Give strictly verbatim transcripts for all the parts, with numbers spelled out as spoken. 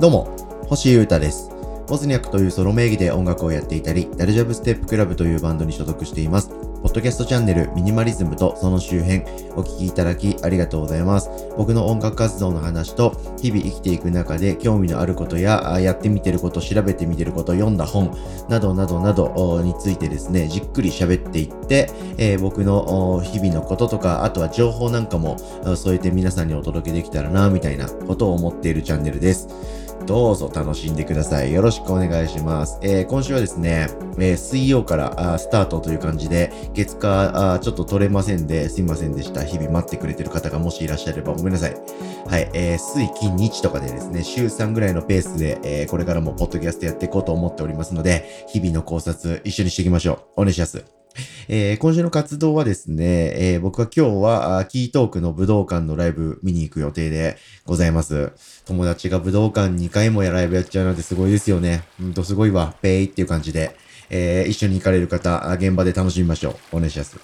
どうも、星優太です。ボズニャックというソロ名義で音楽をやっていたり、ダルジャブステップクラブというバンドに所属しています。ポッドキャストチャンネルミニマリズムとその周辺お聞きいただきありがとうございます。僕の音楽活動の話と日々生きていく中で興味のあることややってみてること、調べてみてること、読んだ本などなどなどについてですね、じっくり喋っていって、えー、僕の日々のこととか、あとは情報なんかも添えて皆さんにお届けできたらなみたいなことを思っているチャンネルです。どうぞ楽しんでください。よろしくお願いします。えー、今週はですね、えー、水曜からスタートという感じで、月火ちょっと取れませんですいませんでした。日々待ってくれてる方がもしいらっしゃればごめんなさい。はい、えー、水金日とかでですね、週さんぐらいのペースで、えー、これからもポッドキャストやっていこうと思っておりますので、日々の考察一緒にしていきましょう。お願いします。えー、今週の活動はですね、えー、僕は今日はキートークの武道館のライブ見に行く予定でございます。友達が武道館にかいもやライブやっちゃうなんてすごいですよね。うんとすごいわ。ペイっていう感じで、えー、一緒に行かれる方、現場で楽しみましょう。お願いします。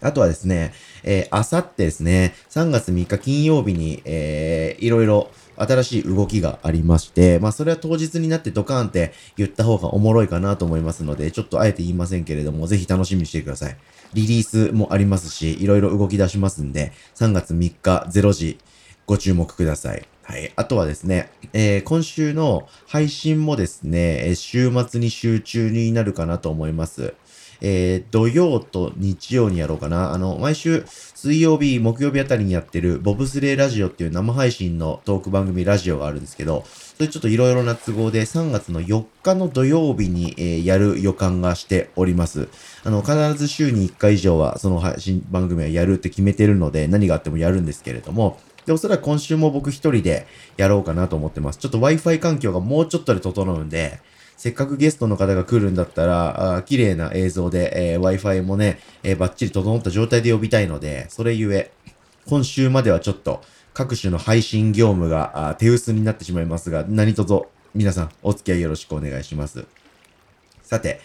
あとはですね、えー、あさってですね、さんがつみっか金曜日に、えー、いろいろ新しい動きがありまして、まあそれは当日になってドカーンって言った方がおもろいかなと思いますので、ちょっとあえて言いませんけれども、ぜひ楽しみにしてください。リリースもありますし、いろいろ動き出しますんで、さんがつみっかれいじ、ご注目ください。はい。あとはですね、えー、今週の配信もですね、週末に集中になるかなと思います。えー、土曜と日曜にやろうかな。あの、毎週水曜日、木曜日あたりにやってるボブスレーラジオっていう生配信のトーク番組ラジオがあるんですけど、それちょっといろいろな都合でさんがつのよっかの土曜日に、えー、やる予感がしております。あの、必ず週にいっかい以上はその配信番組はやるって決めてるので、何があってもやるんですけれども、で、おそらく今週も僕一人でやろうかなと思ってます。ちょっと Wi-Fi 環境がもうちょっとで整うんで、せっかくゲストの方が来るんだったら、綺麗な映像で、えー、Wi-Fi もね、えー、バッチリ整った状態で呼びたいので、それゆえ、今週まではちょっと各種の配信業務が手薄になってしまいますが、何卒皆さんお付き合いよろしくお願いします。さて、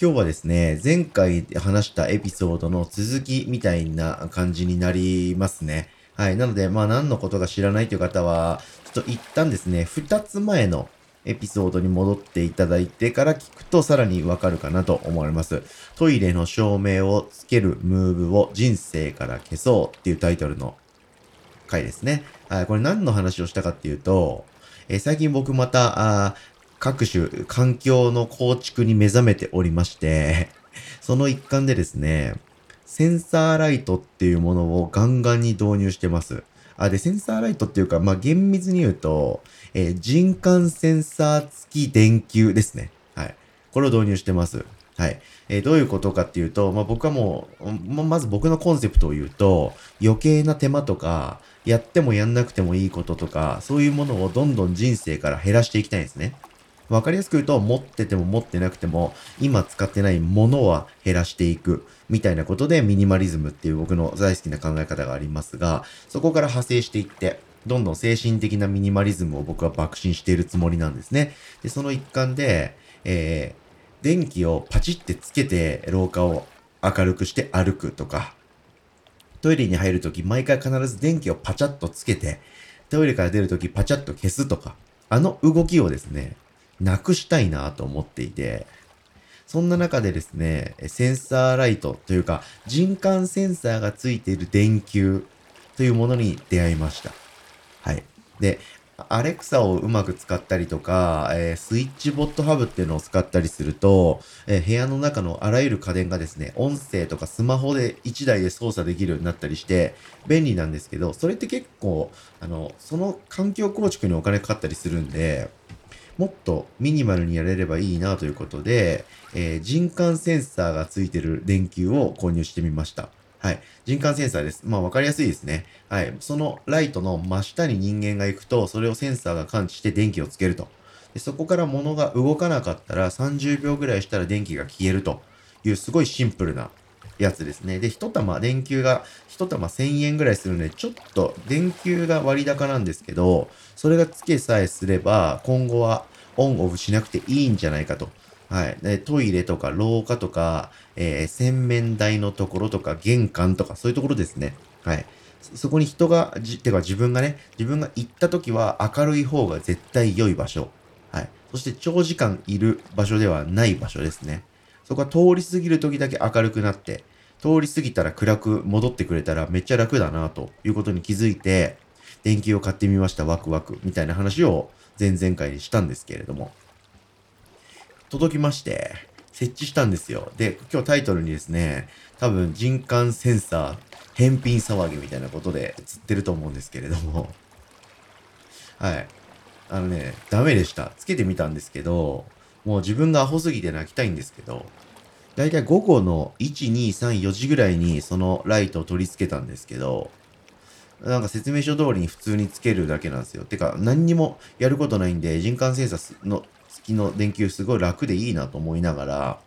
今日はですね、前回話したエピソードの続きみたいな感じになりますね。はい。なので、まあ何のことか知らないという方は、ちょっと一旦ですね、二つ前のエピソードに戻っていただいてから聞くとさらにわかるかなと思われます。トイレの照明をつけるムーブを人生から消そうっていうタイトルの回ですね。はい、これ何の話をしたかっていうと、えー、最近僕また各種環境の構築に目覚めておりまして、その一環でですね、センサーライトっていうものをガンガンに導入してます。あ、で、センサーライトっていうか、まあ、厳密に言うと、えー、人感センサー付き電球ですね。はい。これを導入してます。はい。えー、どういうことかっていうと、まあ、僕はもう、ま、まず僕のコンセプトを言うと、余計な手間とか、やってもやんなくてもいいこととか、そういうものをどんどん人生から減らしていきたいんですね。わかりやすく言うと、持ってても持ってなくても、今使ってないものは減らしていく。みたいなことで、ミニマリズムっていう僕の大好きな考え方がありますが、そこから派生していって、どんどん精神的なミニマリズムを僕は爆心しているつもりなんですね。で、その一環で、えー、電気をパチってつけて、廊下を明るくして歩くとか、トイレに入るとき、毎回必ず電気をパチャッとつけて、トイレから出るとき、パチャッと消すとか、あの動きをですね、なくしたいなと思っていて、そんな中でですね、センサーライトというか、人感センサーがついている電球というものに出会いました。はい。で、アレクサをうまく使ったりとか、えー、スイッチボットハブっていうのを使ったりすると、えー、部屋の中のあらゆる家電がですね、音声とかスマホでいちだいで操作できるようになったりして便利なんですけど、それって結構、あの、その環境構築にお金かかったりするんで、もっとミニマルにやれればいいなということで、えー、人感センサーがついてる電球を購入してみました。はい。人感センサーです。まあわかりやすいですね。はい。そのライトの真下に人間が行くと、それをセンサーが感知して電気をつけると。で、そこから物が動かなかったらさんじゅうびょうぐらいしたら電気が消えるというすごいシンプルなやつですね。で、一玉、電球が一玉せんえんぐらいするので、ちょっと電球が割高なんですけど、それが付けさえすれば、今後はオンオフしなくていいんじゃないかと。はい。で、トイレとか廊下とか、えー、洗面台のところとか、玄関とか、そういうところですね。はい。そこに人が、じ、てか自分がね、自分が行った時は明るい方が絶対良い場所。はい。そして長時間いる場所ではない場所ですね。そこは通り過ぎる時だけ明るくなって、通り過ぎたら暗く戻ってくれたらめっちゃ楽だなということに気づいて、電球を買ってみました、ワクワクみたいな話を前々回にしたんですけれども、届きまして設置したんですよ。で、今日タイトルにですね、多分人感センサー返品騒ぎみたいなことで釣ってると思うんですけれども、はい、あのね、ダメでした。つけてみたんですけど、もう自分がアホすぎて泣きたいんですけど、だいたい午後のいち、に、さん、よじぐらいにそのライトを取り付けたんですけど、なんか説明書通りに普通につけるだけなんですよ。てか、何にもやることないんで、人感センサーの付きの電球すごい楽でいいなと思いながら、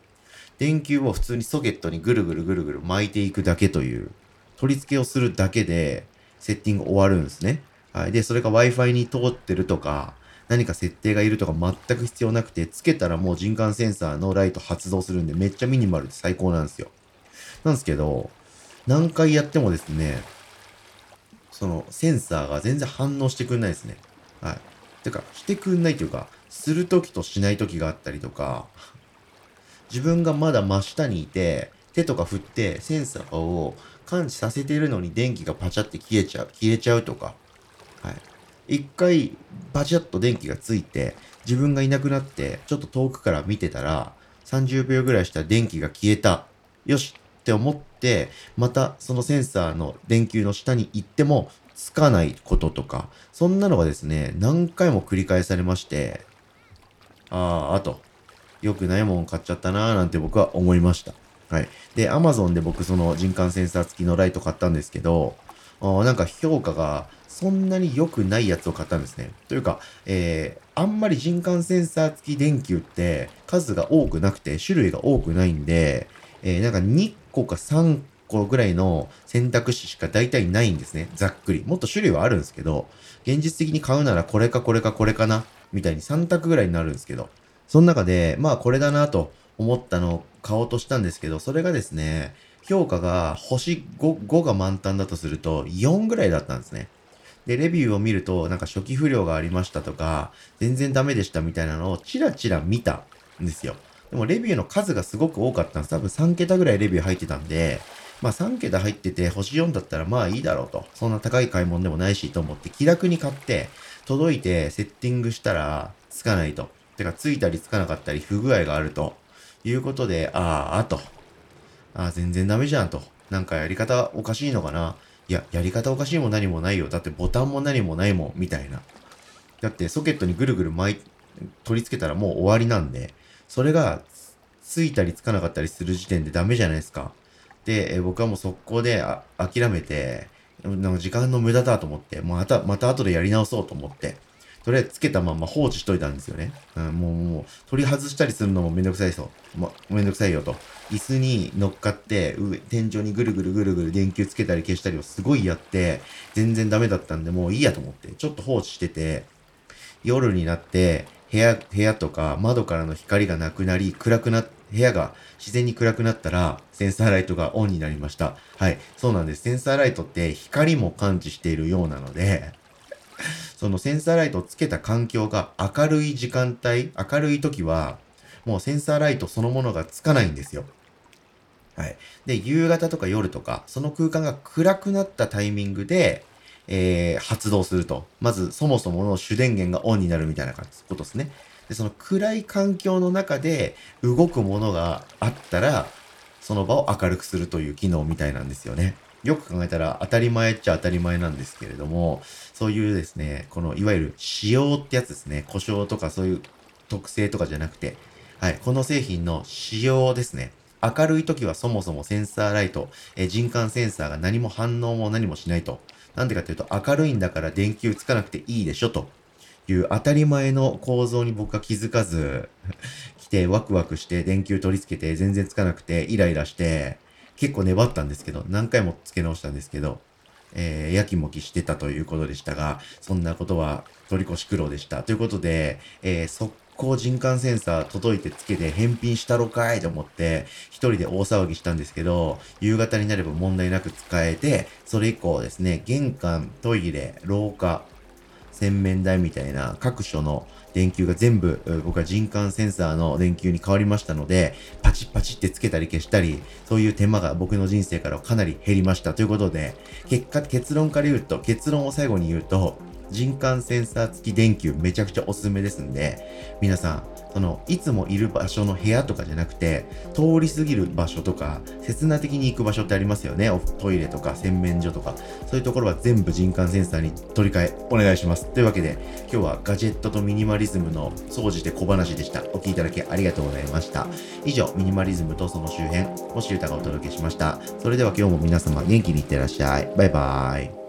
電球を普通にソケットにぐるぐるぐるぐる巻いていくだけという、取り付けをするだけで、セッティング終わるんですね。はい。で、それが Wi-Fi に通ってるとか、何か設定がいるとか全く必要なくて、つけたらもう人感センサーのライト発動するんで、めっちゃミニマルで最高なんですよ。なんですけど、何回やってもですね、そのセンサーが全然反応してくんないですね。はい。てか、してくんないというか、するときとしないときがあったりとか、自分がまだ真下にいて、手とか振ってセンサーを感知させているのに電気がパチャって消えちゃう、消えちゃうとか、はい。一回、バチャッと電気がついて、自分がいなくなって、ちょっと遠くから見てたら、さんじゅうびょうぐらいしたら電気が消えた。よしって思って、またそのセンサーの電球の下に行っても、つかないこととか、そんなのがですね、何回も繰り返されまして、あー、あと、良くないもん買っちゃったなーなんて僕は思いました。はい。で、Amazon で僕その人感センサー付きのライト買ったんですけど、あ、なんか評価がそんなに良くないやつを買ったんですね。というか、えー、あんまり人感センサー付き電球って数が多くなくて種類が多くないんで、えー、なんかにこかさんこぐらいの選択肢しか大体ないんですね。ざっくり。もっと種類はあるんですけど、現実的に買うならこれかこれかこれかな、みたいにさんたくぐらいになるんですけど、その中で、まあこれだなと思ったのを買おうとしたんですけど、それがですね、評価がほしごが満タンだとするとよんぐらいだったんですね。で、レビューを見るとなんか初期不良がありましたとか、全然ダメでしたみたいなのをチラチラ見たんですよ。でもレビューの数がすごく多かったんです。多分さんけたぐらいレビュー入ってたんで、まあさんけた入っててほしよんだったらまあいいだろうと。そんな高い買い物でもないしと思って気楽に買って、届いてセッティングしたらつかないと。てかついたりつかなかったり不具合があるということで、あーあと。ああ、全然ダメじゃんと。なんかやり方おかしいのかな。いや、やり方おかしいも何もないよ。だってボタンも何もないもん、みたいな。だってソケットにぐるぐる巻い、取り付けたらもう終わりなんで、それがついたりつかなかったりする時点でダメじゃないですか。で、え僕はもう速攻で諦めて、なんか時間の無駄だと思って、また、また後でやり直そうと思って、とりあえずつけたまま放置しといたんですよね。うん、もう、もう、取り外したりするのもめんどくさいそう。ま、めんどくさいよと。椅子に乗っかって、上、天井にぐるぐるぐるぐる電球つけたり消したりをすごいやって、全然ダメだったんで、もういいやと思って、ちょっと放置してて、夜になって、部屋、部屋とか窓からの光がなくなり、暗くな、部屋が自然に暗くなったら、センサーライトがオンになりました。はい。そうなんです。センサーライトって光も感知しているようなので、そのセンサーライトをつけた環境が明るい時間帯、明るい時は、もうセンサーライトそのものがつかないんですよ。はい。で、夕方とか夜とか、その空間が暗くなったタイミングで、えー、発動すると。まず、そもそもの主電源がオンになるみたいなことですね。で、その暗い環境の中で動くものがあったら、その場を明るくするという機能みたいなんですよね。よく考えたら当たり前っちゃ当たり前なんですけれども、そういうですね、このいわゆる仕様ってやつですね、故障とかそういう特性とかじゃなくて、はい、この製品の仕様ですね。明るい時はそもそもセンサーライト、え人感センサーが何も反応も何もしないと。なんでかというと、明るいんだから電球つかなくていいでしょという当たり前の構造に僕は気づかず来てワクワクして電球取り付けて全然つかなくてイライラして、結構粘ったんですけど、何回も付け直したんですけど、えー、やきもきしてたということでしたが、そんなことは取り越し苦労でした。ということで、えー、速光人感センサー届いてつけて返品したろかいと思って一人で大騒ぎしたんですけど、夕方になれば問題なく使えて、それ以降ですね、玄関、トイレ、廊下、洗面台みたいな各所の電球が全部僕は人感センサーの電球に変わりましたので、パチッパチってつけたり消したり、そういう手間が僕の人生からかなり減りましたということで、結果結論から言うと、結論を最後に言うと、人感センサー付き電球めちゃくちゃおすすめですんで、皆さん、そのいつもいる場所の部屋とかじゃなくて、通り過ぎる場所とか、刹那的に行く場所ってありますよね。トイレとか洗面所とか、そういうところは全部人感センサーに取り替えお願いします。というわけで、今日はガジェットとミニマリズムの総じて小話でした。お聞きいただきありがとうございました。以上、ミニマリズムとその周辺、星歌がお届けしました。それでは今日も皆様元気にいってらっしゃい。バイバーイ。